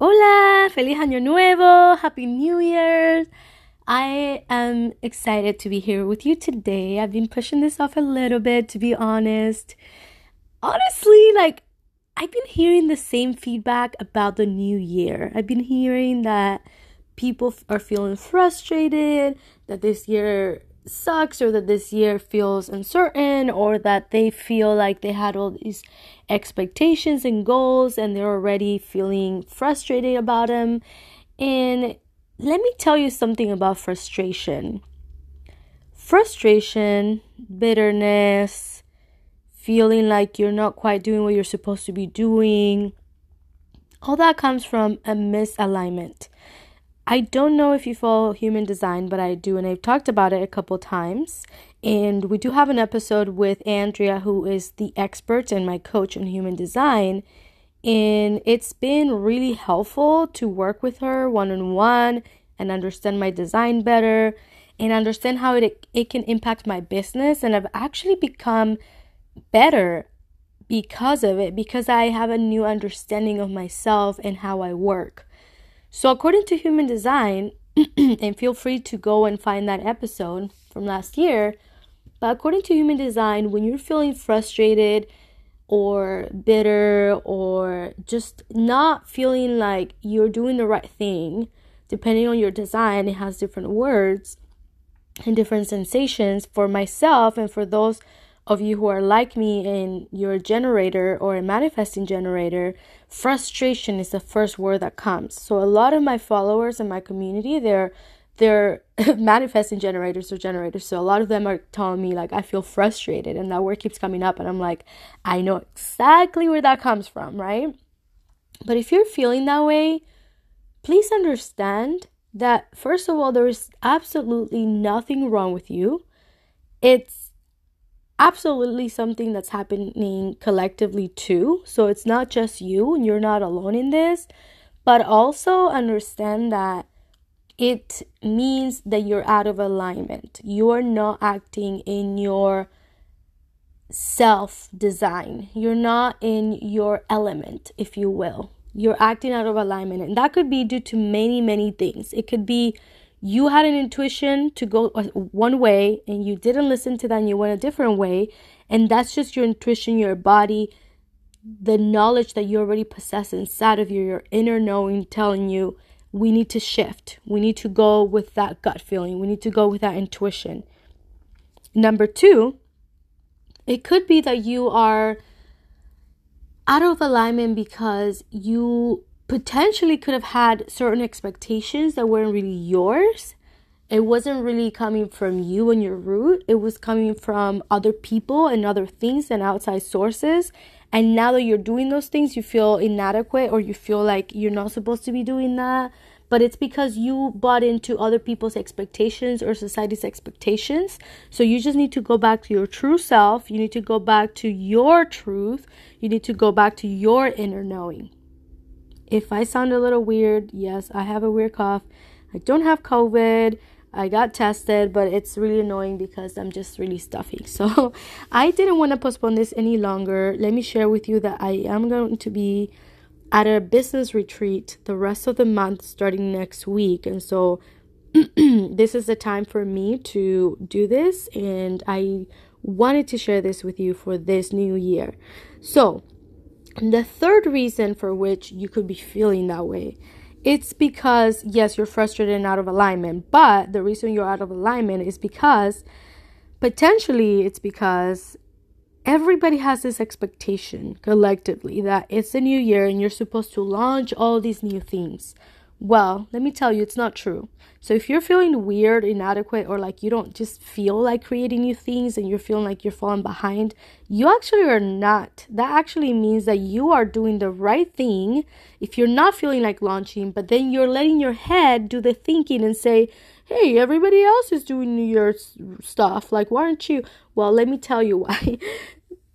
Hola, feliz año nuevo, happy new year. I am excited to be here with you today. I've been pushing this off a little bit, to be honest. Honestly, I've been hearing the same feedback about the new year. I've been hearing that people are feeling frustrated, that this year sucks, or that this year feels uncertain, or that they feel like they had all these expectations and goals and they're already feeling frustrated about them. And let me tell you something about frustration. Frustration, bitterness, feeling like you're not quite doing what you're supposed to be doing, all that comes from a misalignment. I don't know if you follow Human Design, but I do, and I've talked about it a couple times. And we do have an episode with Andrea, who is the expert and my coach in Human Design. And it's been really helpful to work with her one-on-one and understand my design better and understand how it can impact my business. And I've actually become better because of it, because I have a new understanding of myself and how I work. So according to Human Design, and feel free to go and find that episode from last year, but according to Human Design, when you're feeling frustrated or bitter or just not feeling like you're doing the right thing, depending on your design, it has different words and different sensations. For myself and for those of you who are like me and you're a generator or a manifesting generator, frustration is the first word that comes. So a lot of my followers in my community, they're manifesting generators or generators. So a lot of them are telling me I feel frustrated, and that word keeps coming up, and I'm like, I know exactly where that comes from, right? But if you're feeling that way, please understand that first of all, there is absolutely nothing wrong with you. It's absolutely something that's happening collectively too. So it's not just you, and you're not alone in this, but also understand that it means that you're out of alignment. You are not acting in your self-design. You're not in your element, if you will. You're acting out of alignment, and that could be due to many, many things. It could be you had an intuition to go one way and you didn't listen to that and you went a different way. And that's just your intuition, your body, the knowledge that you already possess inside of you, your inner knowing telling you we need to shift. We need to go with that gut feeling. We need to go with that intuition. Number two, it could be that you are out of alignment because you potentially could have had certain expectations that weren't really yours. It wasn't really coming from you and your root. It was coming from other people and other things and outside sources. And now that you're doing those things, you feel inadequate, or you feel like you're not supposed to be doing that. But it's because you bought into other people's expectations or society's expectations. So you just need to go back to your true self. You need to go back to your truth. You need to go back to your inner knowing. If I sound a little weird, yes, I have a weird cough. I don't have COVID. I got tested, but it's really annoying because I'm just really stuffy. So I didn't want to postpone this any longer. Let me share with you that I am going to be at a business retreat the rest of the month starting next week. And so this is the time for me to do this. And I wanted to share this with you for this new year. So the third reason for which you could be feeling that way, it's because, yes, you're frustrated and out of alignment, but the reason you're out of alignment is because, potentially, it's because everybody has this expectation collectively that it's a new year and you're supposed to launch all these new things. Well, let me tell you, it's not true. So if you're feeling weird, inadequate, or you don't just feel like creating new things and you're feeling like you're falling behind, you actually are not. That actually means that you are doing the right thing if you're not feeling like launching, but then you're letting your head do the thinking and say, hey, everybody else is doing New Year's stuff. Why aren't you? Well, let me tell you why.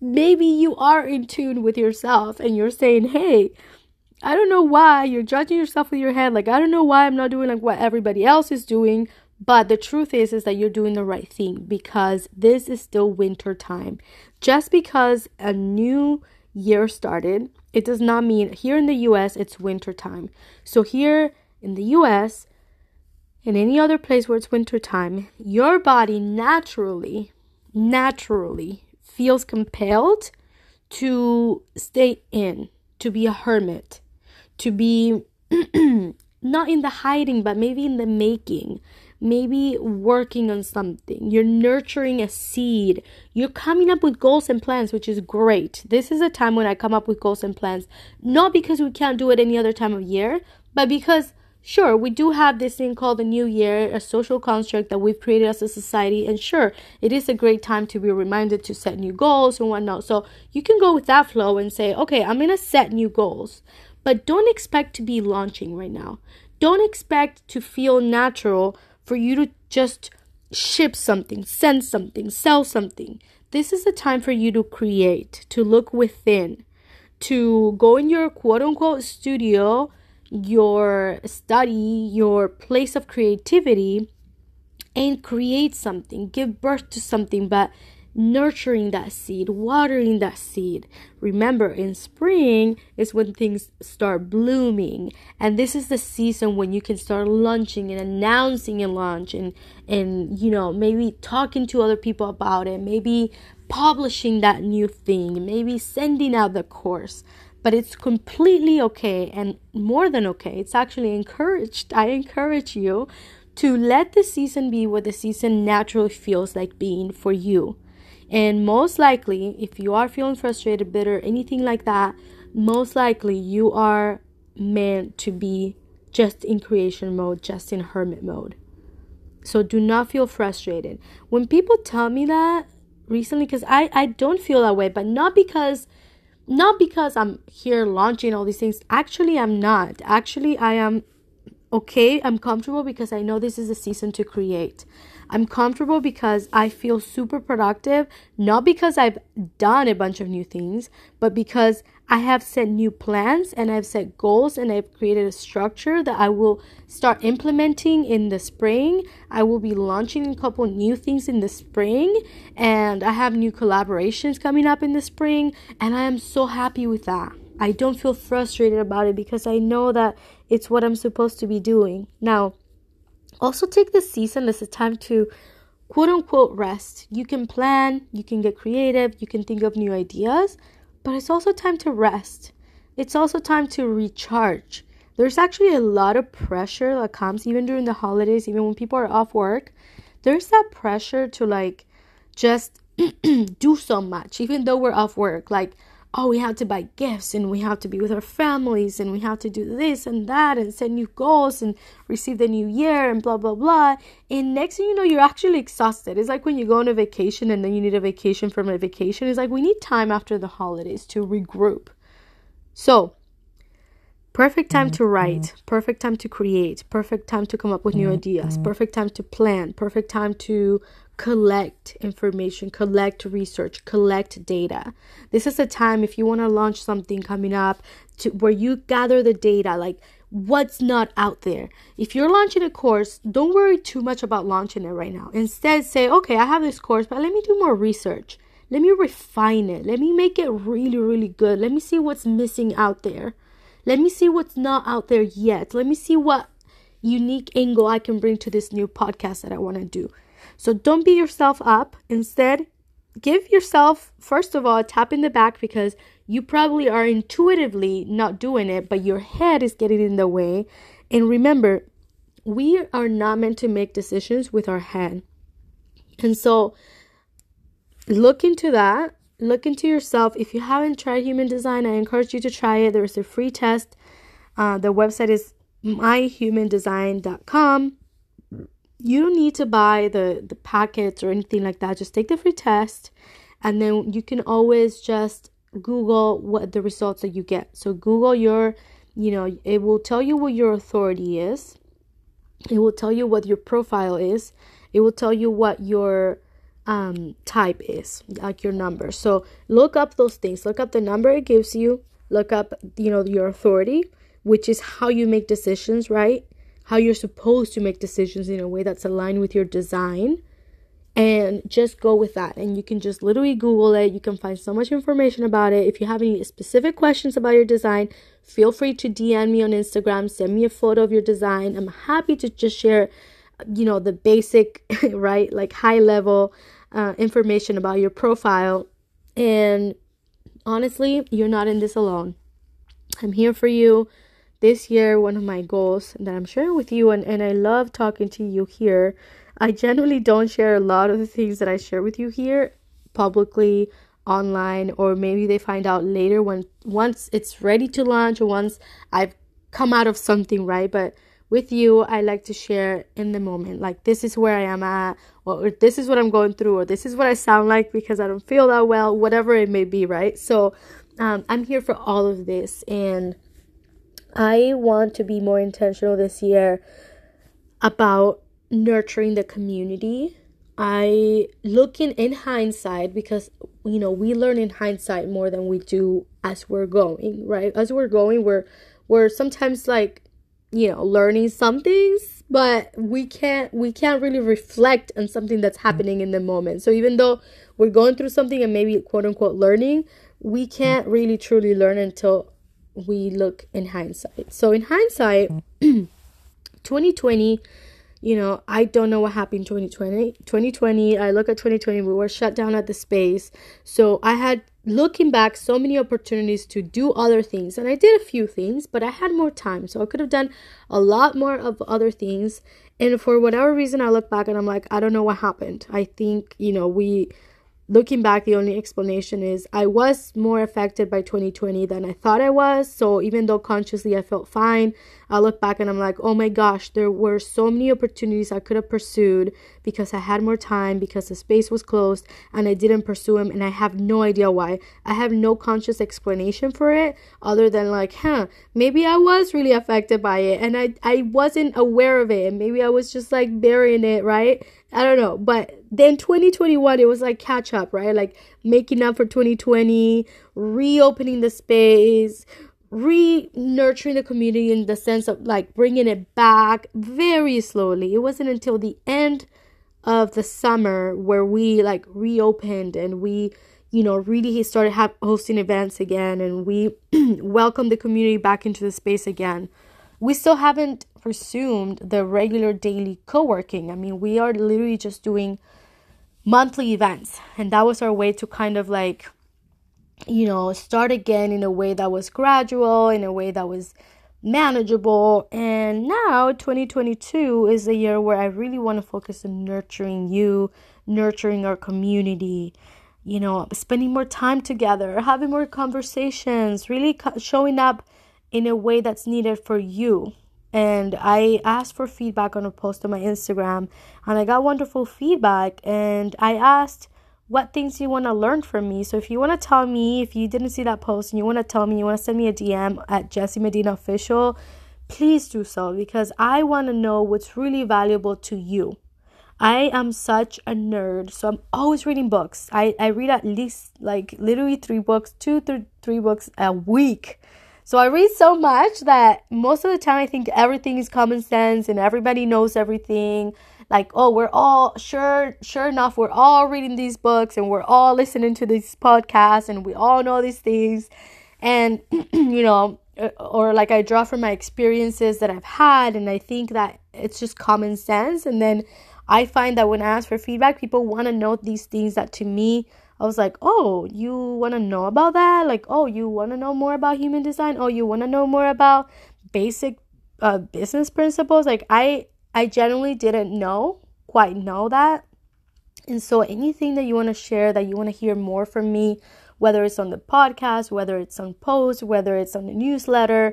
Maybe you are in tune with yourself and you're saying, hey, I don't know why you're judging yourself with your head. I don't know why I'm not doing what everybody else is doing. But the truth is that you're doing the right thing, because this is still winter time. Just because a new year started, it does not mean here in the US it's winter time. So here in the US, in any other place where it's winter time, your body naturally feels compelled to stay in, to be a hermit, to be not in the hiding, but maybe in the making, maybe working on something. You're nurturing a seed. You're coming up with goals and plans, which is great. This is a time when I come up with goals and plans, not because we can't do it any other time of year, but because, sure, we do have this thing called the New Year, a social construct that we've created as a society. And sure, it is a great time to be reminded to set new goals and whatnot. So you can go with that flow and say, okay, I'm going to set new goals. But don't expect to be launching right now. Don't expect to feel natural for you to just ship something, send something, sell something. This is a time for you to create, to look within, to go in your quote-unquote studio, your study, your place of creativity, and create something, give birth to something, but nurturing that seed, watering that seed. Remember, in spring is when things start blooming, and this is the season when you can start launching and announcing a launch, and you know, maybe talking to other people about it, maybe publishing that new thing, maybe sending out the course. But it's completely okay, and more than okay. It's actually encouraged. I encourage you to let the season be what the season naturally feels like being for you. And most likely, if you are feeling frustrated, bitter, anything like that, most likely you are meant to be just in creation mode, just in hermit mode. So do not feel frustrated. When people tell me that recently, because I don't feel that way, but not because I'm here launching all these things. Actually, I'm not. Actually, I am okay. I'm comfortable because I know this is the season to create. I'm comfortable because I feel super productive, not because I've done a bunch of new things, but because I have set new plans and I've set goals and I've created a structure that I will start implementing in the spring. I will be launching a couple new things in the spring, and I have new collaborations coming up in the spring, and I am so happy with that. I don't feel frustrated about it because I know that it's what I'm supposed to be doing. Now, also take this season as a time to quote-unquote rest. You can plan, you can get creative, you can think of new ideas, but it's also time to rest. It's also time to recharge. There's actually a lot of pressure that comes even during the holidays, even when people are off work. There's that pressure to like just do so much, even though we're off work. Like, oh, we have to buy gifts and we have to be with our families and we have to do this and that and set new goals and receive the new year and blah, blah, blah. And next thing you know, you're actually exhausted. It's like when you go on a vacation and then you need a vacation from a vacation. It's like we need time after the holidays to regroup. So perfect time to write, perfect time to create, perfect time to come up with new ideas, perfect time to plan, perfect time to collect information, collect research, collect data. This is a time if you want to launch something coming up to where you gather the data, like what's not out there. If you're launching a course, don't worry too much about launching it right now. Instead, say, okay, I have this course, but let me do more research. Let me refine it. Let me make it really, really good. Let me see what's missing out there. Let me see what's not out there yet. Let me see what unique angle I can bring to this new podcast that I want to do. So don't beat yourself up. Instead, give yourself, first of all, a tap in the back because you probably are intuitively not doing it, but your head is getting in the way. And remember, we are not meant to make decisions with our head. And so look into that. Look into yourself. If you haven't tried Human Design, I encourage you to try it. There is a free test. The website is myhumandesign.com. You don't need to buy the packets or anything like that. Just take the free test, and then you can always just Google what the results that you get. So Google your, you know, it will tell you what your authority is. It will tell you what your profile is. It will tell you what your type is, like your number. So look up those things. Look up the number it gives you. Look up, you know, your authority, which is how you make decisions, right? How you're supposed to make decisions in a way that's aligned with your design. and just go with that. And you can just literally Google it. You can find so much information about it. If you have any specific questions about your design, feel free to DM me on Instagram. Send me a photo of your design. I'm happy to just share, you know, the basic, right, like high level information about your profile. And honestly, you're not in this alone. I'm here for you. This year, one of my goals that I'm sharing with you, and I love talking to you here. I generally don't share a lot of the things that I share with you here publicly, online, or maybe they find out later once it's ready to launch or once I've come out of something, right? But with you, I like to share in the moment, like, this is where I am at, or this is what I'm going through, or this is what I sound like because I don't feel that well, whatever it may be, right? So I'm here for all of this, and I want to be more intentional this year about nurturing the community. I looking in hindsight, because, you know, we learn in hindsight more than we do as we're going, right? As we're going, we're sometimes, like, you know, learning some things, but we can't really reflect on something that's happening in the moment. So even though we're going through something and maybe quote unquote learning, we can't really truly learn until we look in hindsight. So in hindsight, 2020, you know, I don't know what happened in 2020. I look at 2020, we were shut down at the space. So I had, looking back, so many opportunities to do other things. And I did a few things, but I had more time. So I could have done a lot more of other things. And for whatever reason, I look back and I'm like, I don't know what happened. I think, you know, looking back, the only explanation is I was more affected by 2020 than I thought I was. So even though consciously I felt fine, I look back and I'm like, oh my gosh, there were so many opportunities I could have pursued because I had more time, because the space was closed, and I didn't pursue them. And I have no idea why. I have no conscious explanation for it other than, like, maybe I was really affected by it and I wasn't aware of it. And maybe I was just, like, burying it, right? I don't know. But then 2021, it was like catch up, right? Like making up for 2020, reopening the space, re-nurturing the community in the sense of, like, bringing it back very slowly. It wasn't until the end of the summer where we, like, reopened and we, you know, really started hosting events again, and we welcomed the community back into the space again. We still haven't resumed the regular daily co-working. I mean, we are literally just doing monthly events. And that was our way to kind of, like, you know, start again in a way that was gradual, in a way that was manageable. And now 2022 is the year where I really want to focus on nurturing you, nurturing our community, you know, spending more time together, having more conversations, really showing up in a way that's needed for you. And I asked for feedback on a post on my Instagram, and I got wonderful feedback. And I asked what things you want to learn from me. So if you want to tell me, if you didn't see that post and you want to tell me, you want to send me a DM at Jessie Medina Official, please do so, because I want to know what's really valuable to you. I am such a nerd, so I'm always reading books. I read at least, like, literally 3 books, 2 to 3 books a week. So I read so much that most of the time I think everything is common sense and everybody knows everything. Like, oh, we're all, sure enough, we're all reading these books and we're all listening to these podcasts and we all know these things. And, you know, or like I draw from my experiences that I've had, and I think that it's just common sense. And then I find that when I ask for feedback, people want to know these things that, to me, I was like, oh, you want to know about that? Like, oh, you want to know more about human design? Oh, you want to know more about basic business principles? Like, I generally didn't quite know that. And so anything that you want to share, that you want to hear more from me, whether it's on the podcast, whether it's on posts, whether it's on the newsletter,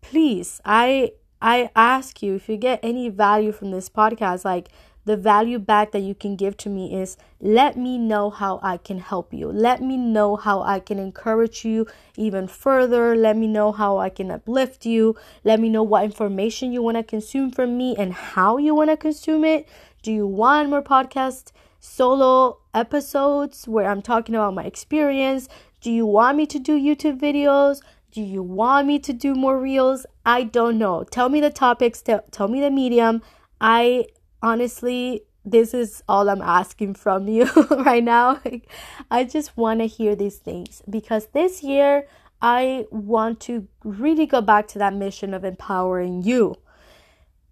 please, I ask you, if you get any value from this podcast, like, the value back that you can give to me is, let me know how I can help you. Let me know how I can encourage you even further. Let me know how I can uplift you. Let me know what information you want to consume from me and how you want to consume it. Do you want more podcast solo episodes where I'm talking about my experience? Do you want me to do YouTube videos? Do you want me to do more reels? I don't know. Tell me the topics. Tell me the medium. I honestly this is all I'm asking from you right now. Like, I just want to hear these things, because this year I want to really go back to that mission of empowering you.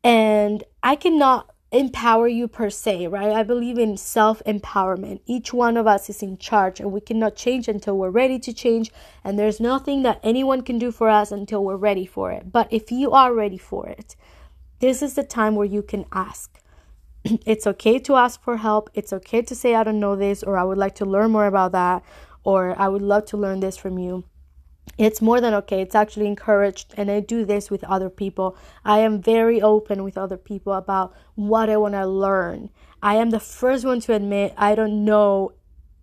And I cannot empower you per se, right? I believe in self-empowerment. Each one of us is in charge, and we cannot change until we're ready to change. And there's nothing that anyone can do for us until we're ready for it. But if you are ready for it, this is the time where you can ask. It's okay to ask for help. It's okay to say, I don't know this, or I would like to learn more about that, or I would love to learn this from you. It's more than okay. It's actually encouraged, and I do this with other people. I am very open with other people about what I want to learn. I am the first one to admit I don't know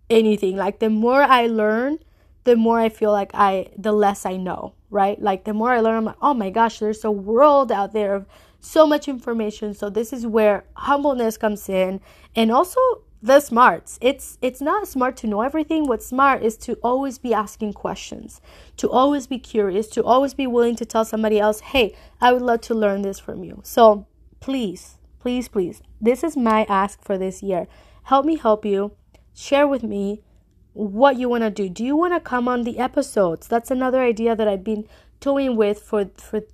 anything. Like, the more I learn, the more I feel like the less I know, right? Like, the more I learn, I'm like, oh my gosh, there's a world out there of so much information. So this is where humbleness comes in, and also the smarts. It's not smart to know everything. What's smart is to always be asking questions, to always be curious, to always be willing to tell somebody else, hey, I would love to learn this from you. So please, please, please, this is my ask for this year. Help me help you. Share with me what you want to do. Do you want to come on the episodes? That's another idea that I've been toying with for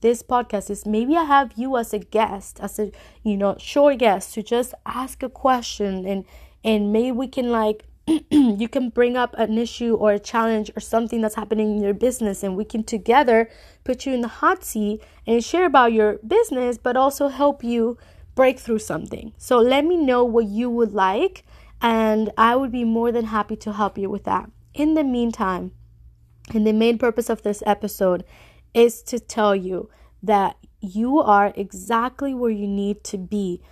this podcast, is maybe I have you as a guest, as a, you know, short guest, to just ask a question, and maybe we can, like, you can bring up an issue or a challenge or something that's happening in your business, and we can together put you in the hot seat and share about your business, but also help you break through something. So let me know what you would like, and I would be more than happy to help you with that. In the meantime, and the main purpose of this episode is to tell you that you are exactly where you need to be.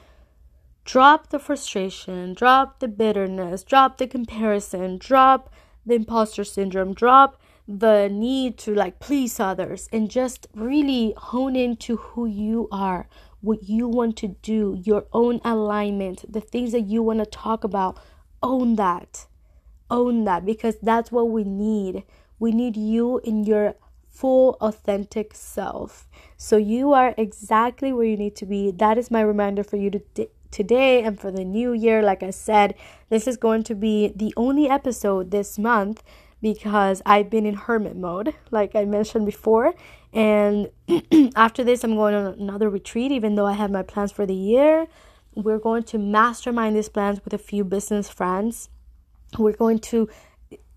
Drop the frustration, drop the bitterness, drop the comparison, drop the imposter syndrome, drop the need to, like, please others, and just really hone into who you are, what you want to do, your own alignment, the things that you want to talk about. Own that, because that's what we need. We need you in your full authentic self. So you are exactly where you need to be. That is my reminder for you today and for the new year. Like I said, this is going to be the only episode this month, because I've been in hermit mode, like I mentioned before. And after this, I'm going on another retreat, even though I have my plans for the year. We're going to mastermind these plans with a few business friends. We're going to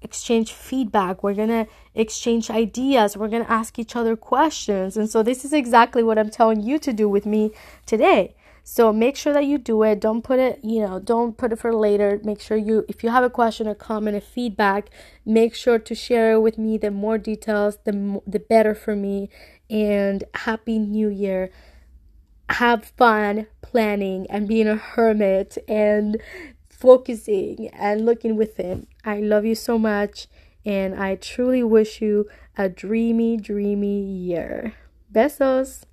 exchange feedback. We're gonna exchange ideas. We're gonna ask each other questions. And so this is exactly what I'm telling you to do with me today. So make sure that you do it. Don't put it for later. Make sure you, if you have a question, a comment, a feedback, make sure to share it with me. The more details, the better for me. And happy new year. Have fun planning and being a hermit and focusing and looking within. I love you so much, and I truly wish you a dreamy, dreamy year. Besos.